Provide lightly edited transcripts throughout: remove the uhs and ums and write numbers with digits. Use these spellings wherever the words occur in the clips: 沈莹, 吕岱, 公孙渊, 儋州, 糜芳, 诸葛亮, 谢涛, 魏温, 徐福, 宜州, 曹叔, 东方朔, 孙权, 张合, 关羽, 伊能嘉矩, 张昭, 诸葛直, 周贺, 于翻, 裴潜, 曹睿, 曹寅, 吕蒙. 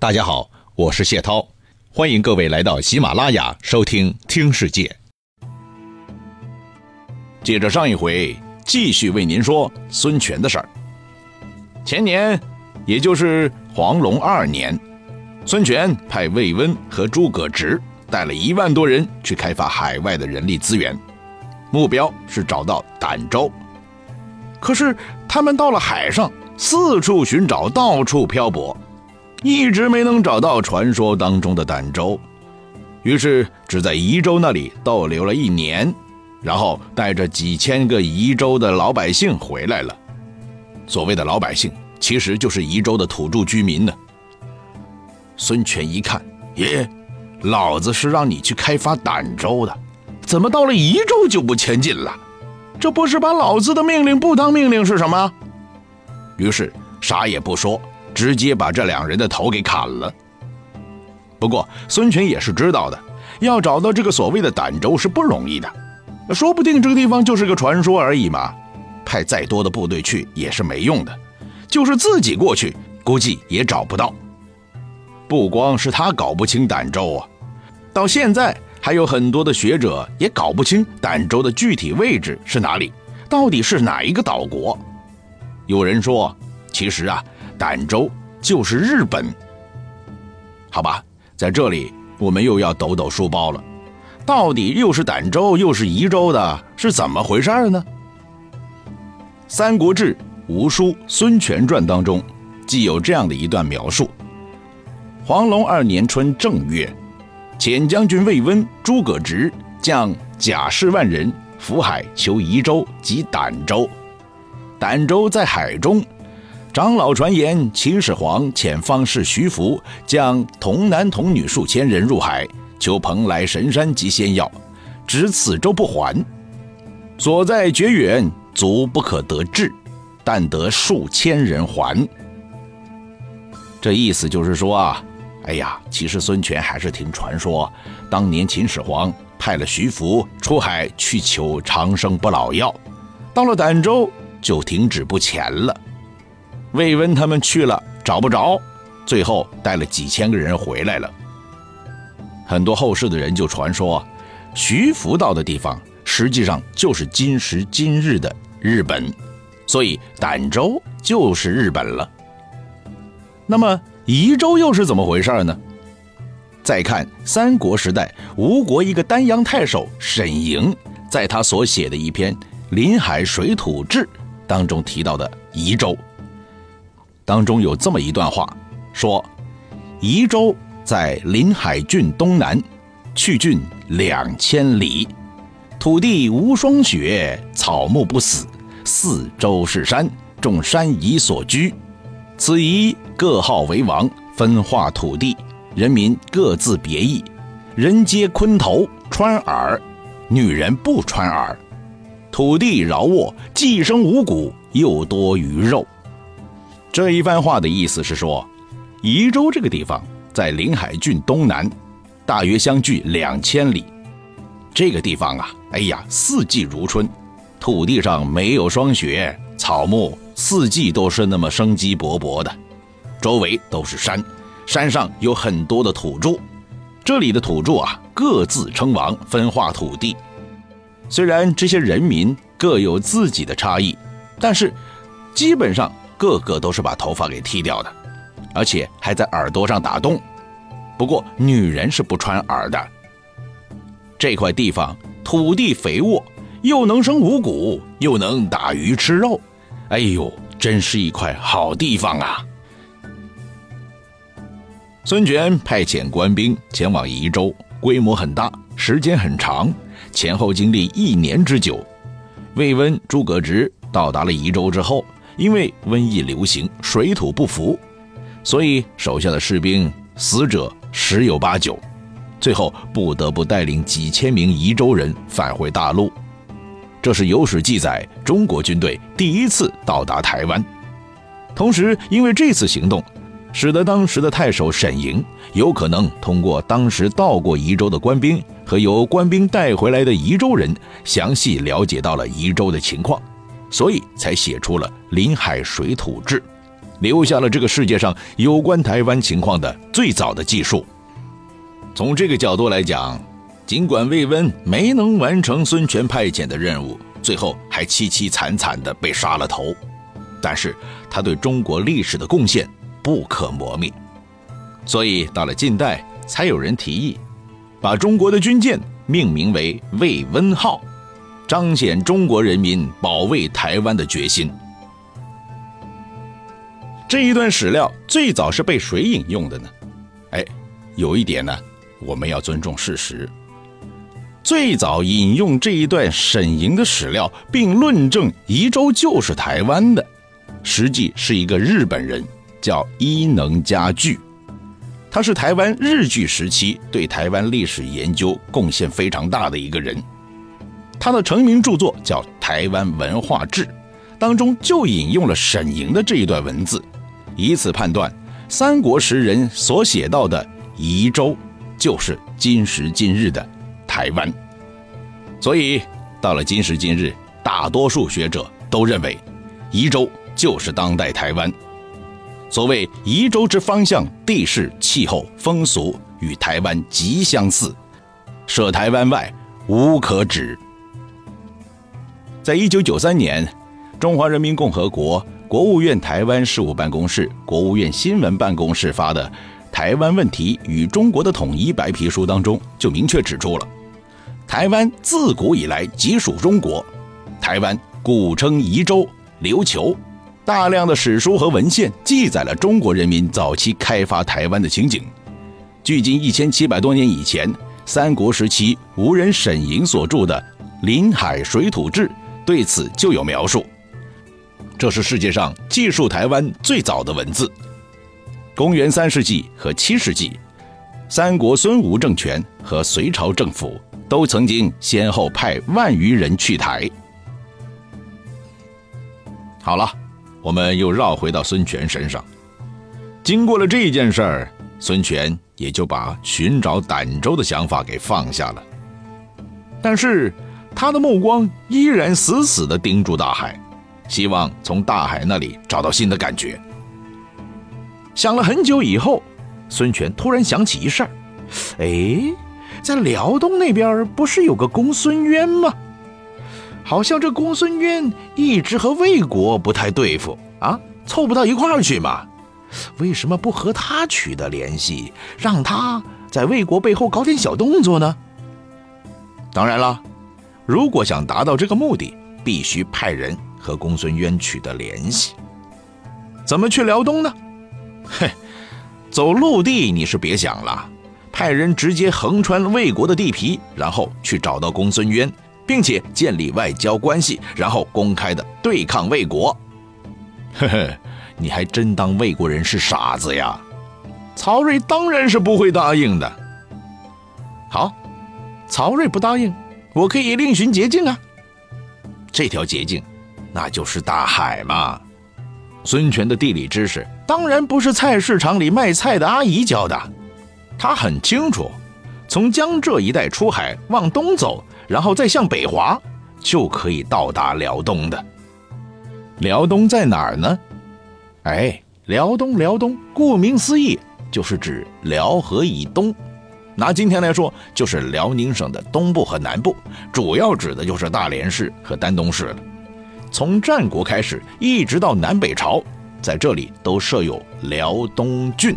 大家好，我是谢涛，欢迎各位来到喜马拉雅收听《听世界》。接着上一回，继续为您说孙权的事儿。前年，也就是黄龙2年，孙权派魏温和诸葛直带了1万多人去开发海外的人力资源，目标是找到儋州。可是他们到了海上，四处寻找，到处漂泊，一直没能找到传说当中的儋州，于是只在宜州那里逗留了1年，然后带着几千个宜州的老百姓回来了。所谓的老百姓，其实就是宜州的土著居民呢。孙权一看，耶，老子是让你去开发儋州的，怎么到了宜州就不前进了？这不是把老子的命令不当命令是什么？于是啥也不说，直接把这2人的头给砍了。不过孙权也是知道的，要找到这个所谓的儋州是不容易的，说不定这个地方就是个传说而已嘛，派再多的部队去也是没用的，就是自己过去估计也找不到。不光是他搞不清儋州啊，到现在还有很多的学者也搞不清儋州的具体位置是哪里，到底是哪一个岛国。有人说，其实啊，儋州就是日本。好吧，在这里我们又要抖抖书包了，到底又是儋州又是宜州的，是怎么回事呢？《三国志·吴书·孙权传》当中既有这样的一段描述：黄龙2年春正月，遣将军魏温、诸葛直将甲士万人赴海求宜州及儋州。儋州在海中，长老传言秦始皇遣方士徐福将童男童女数千人入海，求蓬莱神山及仙药，值此州不还，所在绝远，足不可得至，但得数千人还。这意思就是说啊，哎呀，其实孙权还是听传说，当年秦始皇派了徐福出海去求长生不老药，到了儋州就停止不前了。魏温他们去了找不着，最后带了几千个人回来了。很多后世的人就传说，徐福到的地方实际上就是今时今日的日本，所以儋州就是日本了。那么宜州又是怎么回事呢？再看三国时代吴国一个丹阳太守沈莹在他所写的一篇《临海水土志》当中提到的宜州，当中有这么一段话，说宜州在临海郡东南，去郡2000里，土地无霜雪，草木不死，四周是山，众山夷所居，此夷各号为王，分化土地，人民各自别异，人皆昆头穿耳，女人不穿耳，土地饶沃，既生五谷，又多鱼肉。这一番话的意思是说，宜州这个地方在临海郡东南，大约相距2000里。这个地方啊，哎呀，四季如春，土地上没有霜雪，草木四季都是那么生机勃勃的，周围都是山，山上有很多的土著，这里的土著啊，各自称王，分化土地。虽然这些人民各有自己的差异，但是基本上个个都是把头发给剃掉的，而且还在耳朵上打洞。不过女人是不穿耳的。这块地方土地肥沃，又能生五谷，又能打鱼吃肉，哎呦，真是一块好地方啊！孙权派遣官兵前往宜州，规模很大，时间很长，前后经历1年之久。魏温、诸葛直到达了宜州之后，因为瘟疫流行，水土不服，所以手下的士兵死者10有8九，最后不得不带领几千名宜州人返回大陆。这是有史记载中国军队第一次到达台湾。同时因为这次行动，使得当时的太守沈莹有可能通过当时到过宜州的官兵和由官兵带回来的宜州人，详细了解到了宜州的情况，所以才写出了《临海水土志》，留下了这个世界上有关台湾情况的最早的记述。从这个角度来讲，尽管魏温没能完成孙权派遣的任务，最后还凄凄惨惨地被杀了头，但是他对中国历史的贡献不可磨灭。所以到了近代，才有人提议把中国的军舰命名为魏温号，彰显中国人民保卫台湾的决心。这一段史料最早是被谁引用的呢？有一点呢，我们要尊重事实。最早引用这一段沈莹的史料并论证宜州就是台湾的，实际是一个日本人，叫伊能嘉矩。他是台湾日据时期对台湾历史研究贡献非常大的一个人。他的成名著作叫《台湾文化志》，当中就引用了沈莹的这一段文字，以此判断三国时人所写到的宜州就是今时今日的台湾。所以到了今时今日，大多数学者都认为宜州就是当代台湾。所谓宜州之方向、地势、气候、风俗与台湾极相似，舍台湾外无可指。在1993年，中华人民共和国国务院台湾事务办公室、国务院新闻办公室发的《台湾问题与中国的统一》白皮书当中就明确指出了，台湾自古以来即属中国，台湾古称宜州、琉球。大量的史书和文献记载了中国人民早期开发台湾的情景。距今1700多年以前，三国时期吴人沈莹所著的《临海水土志》对此就有描述。这是世界上记述台湾最早的文字。公元3世纪和7世纪，三国孙吴政权和隋朝政府都曾经先后派10000余人去台。好了，我们又绕回到孙权身上。经过了这件事儿，孙权也就把寻找儋州的想法给放下了。但是他的目光依然死死地盯住大海，希望从大海那里找到新的感觉。想了很久以后，孙权突然想起一事儿，在辽东那边不是有个公孙渊吗？好像这公孙渊一直和魏国不太对付啊，凑不到一块儿去嘛，为什么不和他取得联系，让他在魏国背后搞点小动作呢？当然了，如果想达到这个目的，必须派人和公孙渊取得联系。怎么去辽东呢？走陆地你是别想了，派人直接横穿魏国的地皮，然后去找到公孙渊，并且建立外交关系，然后公开的对抗魏国。你还真当魏国人是傻子呀？曹睿当然是不会答应的。好，曹睿不答应，我可以另寻捷径啊。这条捷径，那就是大海嘛。孙权的地理知识当然不是菜市场里卖菜的阿姨教的，他很清楚，从江浙一带出海往东走，然后再向北滑，就可以到达辽东的。辽东在哪儿呢？辽东，顾名思义，就是指辽河以东。拿今天来说，就是辽宁省的东部和南部，主要指的就是大连市和丹东市了。从战国开始，一直到南北朝，在这里都设有辽东郡。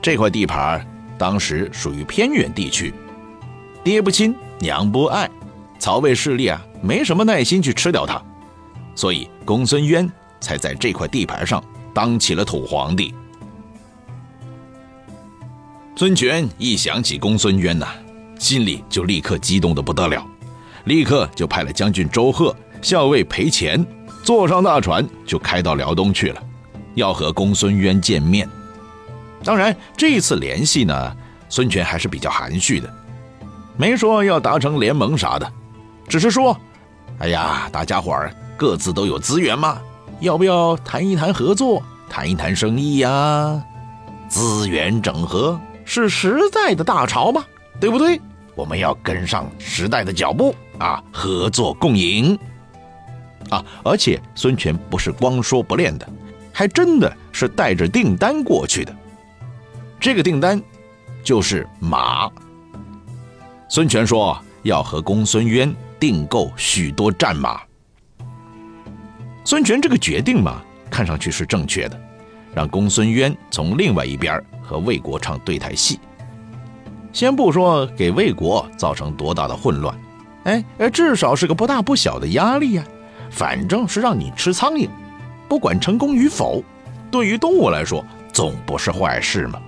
这块地盘当时属于偏远地区，爹不亲，娘不爱，曹魏势力没什么耐心去吃掉他，所以公孙渊才在这块地盘上当起了土皇帝。孙权一想起公孙渊心里就立刻激动得不得了，立刻就派了将军周贺、校尉裴潜坐上大船，就开到辽东去了，要和公孙渊见面。当然，这次联系呢，孙权还是比较含蓄的，没说要达成联盟啥的，只是说，大家伙儿各自都有资源嘛，要不要谈一谈合作，谈一谈生意呀？资源整合是时代的大潮嘛，对不对？我们要跟上时代的脚步啊，合作共赢。而且孙权不是光说不练的，还真的是带着订单过去的。这个订单就是马。孙权说要和公孙渊订购许多战马。孙权这个决定嘛，看上去是正确的，让公孙渊从另外一边和魏国唱对台戏。先不说给魏国造成多大的混乱，至少是个不大不小的压力呀。反正是让你吃苍蝇，不管成功与否，对于动物来说总不是坏事嘛。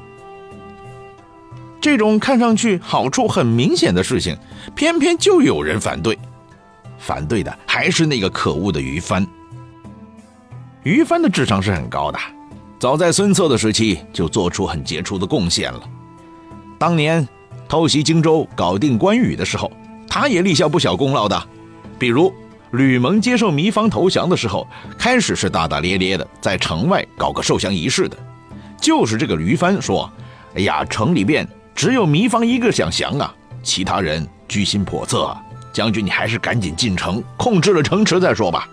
这种看上去好处很明显的事情，偏偏就有人反对，反对的还是那个可恶的于翻。于翻的智商是很高的，早在孙策的时期就做出很杰出的贡献了。当年偷袭荆州搞定关羽的时候，他也立下不小功劳的。比如吕蒙接受糜芳投降的时候，开始是大大咧咧的，在城外搞个受降仪式的，就是这个于翻说，哎呀，城里边只有糜芳一个想降啊，其他人居心叵测啊，将军你还是赶紧进城，控制了城池再说吧。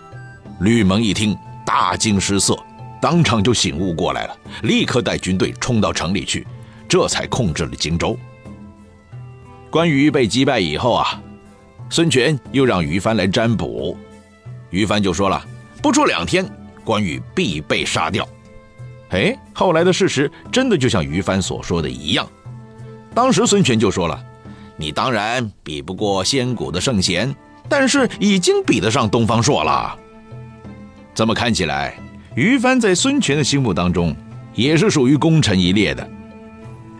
吕蒙一听大惊失色，当场就醒悟过来了，立刻带军队冲到城里去，这才控制了荆州。关羽被击败以后啊，孙权又让于翻来占卜，于翻就说了，不出2天关羽必被杀掉。后来的事实真的就像于翻所说的一样，当时孙权就说了，你当然比不过先古的圣贤，但是已经比得上东方朔了。这么看起来，于翻在孙权的心目当中也是属于功臣一列的。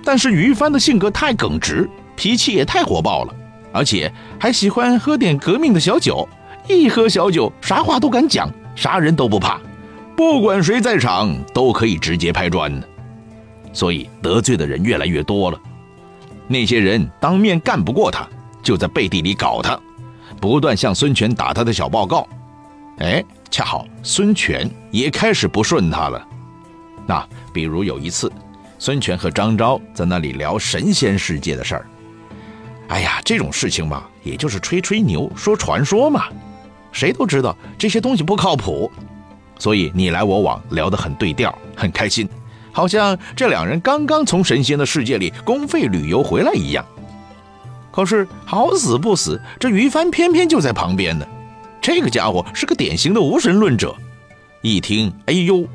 但是于翻的性格太耿直，脾气也太火爆了，而且还喜欢喝点革命的小酒，一喝小酒啥话都敢讲，啥人都不怕，不管谁在场都可以直接拍砖，所以得罪的人越来越多了。那些人当面干不过他，就在背地里搞他，不断向孙权打他的小报告。恰好孙权也开始不顺他了。那比如有一次，孙权和张昭在那里聊神仙世界的事儿。这种事情嘛，也就是吹牛说传说嘛，谁都知道这些东西不靠谱，所以你来我往聊得很对调，很开心，好像这两人刚刚从神仙的世界里公费旅游回来一样。可是好死不死，这于翻偏偏就在旁边呢。这个家伙是个典型的无神论者，一听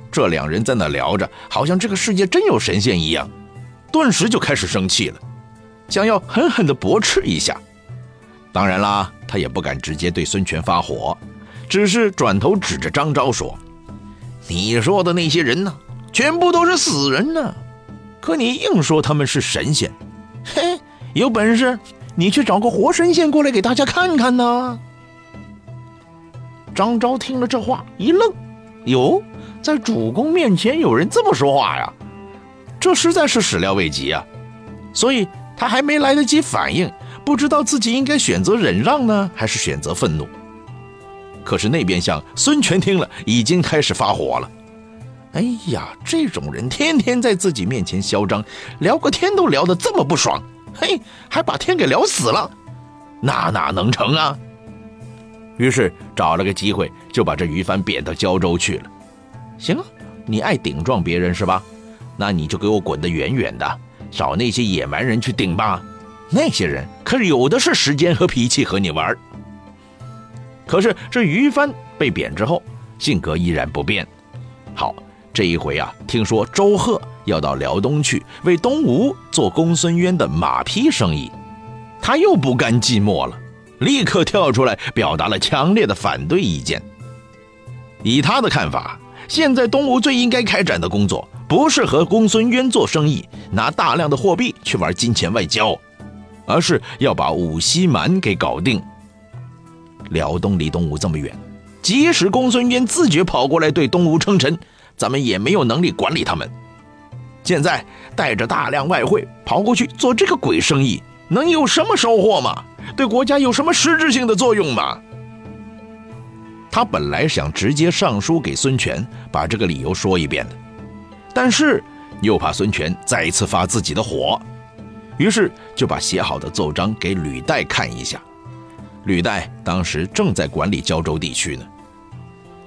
这两人在那聊着好像这个世界真有神仙一样，顿时就开始生气了，想要狠狠地驳斥一下。当然啦，他也不敢直接对孙权发火，只是转头指着张昭说，你说的那些人呢，全部都是死人呢，可你硬说他们是神仙，有本事你去找个活神仙过来给大家看看呢。张昭听了这话一愣，在主公面前有人这么说话呀，这实在是始料未及啊。所以他还没来得及反应，不知道自己应该选择忍让呢，还是选择愤怒。可是那边厢孙权听了已经开始发火了，这种人天天在自己面前嚣张，聊个天都聊得这么不爽，还把天给聊死了，那哪能成啊。于是找了个机会就把这于翻贬到胶州去了。行啊，你爱顶撞别人是吧，那你就给我滚得远远的，找那些野蛮人去顶吧，那些人可是有的是时间和脾气和你玩。可是这于翻被贬之后性格依然不变。好，这一回啊，听说周贺要到辽东去为东吴做公孙渊的马匹生意，他又不甘寂寞了，立刻跳出来表达了强烈的反对意见。以他的看法，现在东吴最应该开展的工作不是和公孙渊做生意，拿大量的货币去玩金钱外交，而是要把五溪蛮给搞定。辽东离东吴这么远，即使公孙渊自觉跑过来对东吴称臣，咱们也没有能力管理他们。现在带着大量外汇跑过去做这个鬼生意，能有什么收获吗？对国家有什么实质性的作用吗？他本来想直接上书给孙权，把这个理由说一遍的，但是又怕孙权再一次发自己的火，于是就把写好的奏章给吕岱看一下。吕岱当时正在管理胶州地区呢。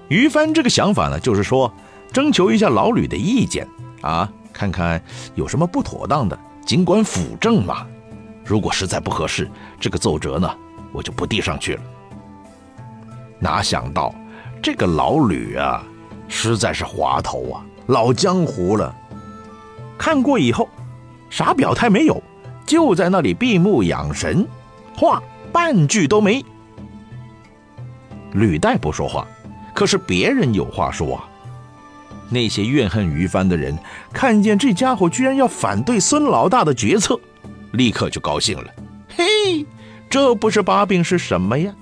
于翻这个想法呢，就是说征求一下老吕的意见啊，看看有什么不妥当的，尽管斧正嘛。如果实在不合适，这个奏折呢，我就不递上去了。哪想到这个老吕啊，实在是滑头啊，老江湖了。看过以后，啥表态没有，就在那里闭目养神，话半句都没。吕岱不说话，可是别人有话说啊。那些怨恨于藩的人看见这家伙居然要反对孙老大的决策，立刻就高兴了。嘿，这不是把柄是什么呀？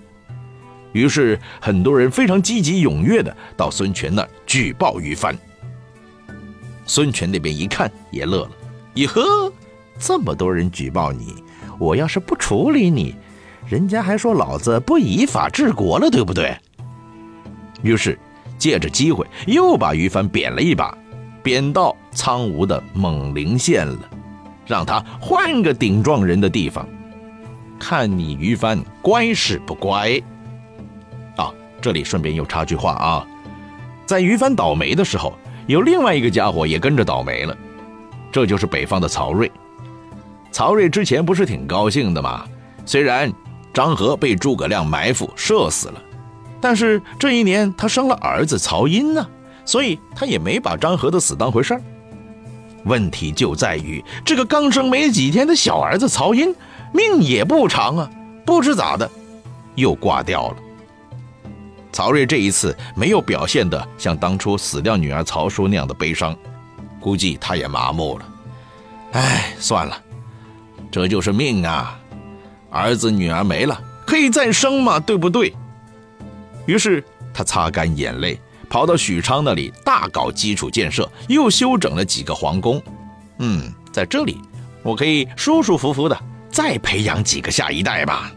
于是很多人非常积极踊跃的到孙权那举报于藩。孙权那边一看也乐了，咦呵，这么多人举报你，我要是不处理你，人家还说老子不以法治国了，对不对？于是借着机会又把于藩贬了一把，贬到苍梧的锰陵县了，让他换个顶撞人的地方，看你于藩乖是不乖啊。这里顺便又插句话啊，在于藩倒霉的时候，有另外一个家伙也跟着倒霉了，这就是北方的曹睿。曹睿之前不是挺高兴的吗？虽然张合被诸葛亮埋伏射死了，但是这一年他生了儿子曹寅呢，所以他也没把张合的死当回事儿。问题就在于这个刚生没几天的小儿子曹寅命也不长啊，不知咋的又挂掉了。曹睿这一次没有表现得像当初死掉女儿曹叔那样的悲伤，估计他也麻木了。哎，算了，这就是命啊，儿子女儿没了，可以再生嘛，对不对？于是他擦干眼泪，跑到许昌那里大搞基础建设，又修整了几个皇宫。在这里我可以舒舒服服的再培养几个下一代吧。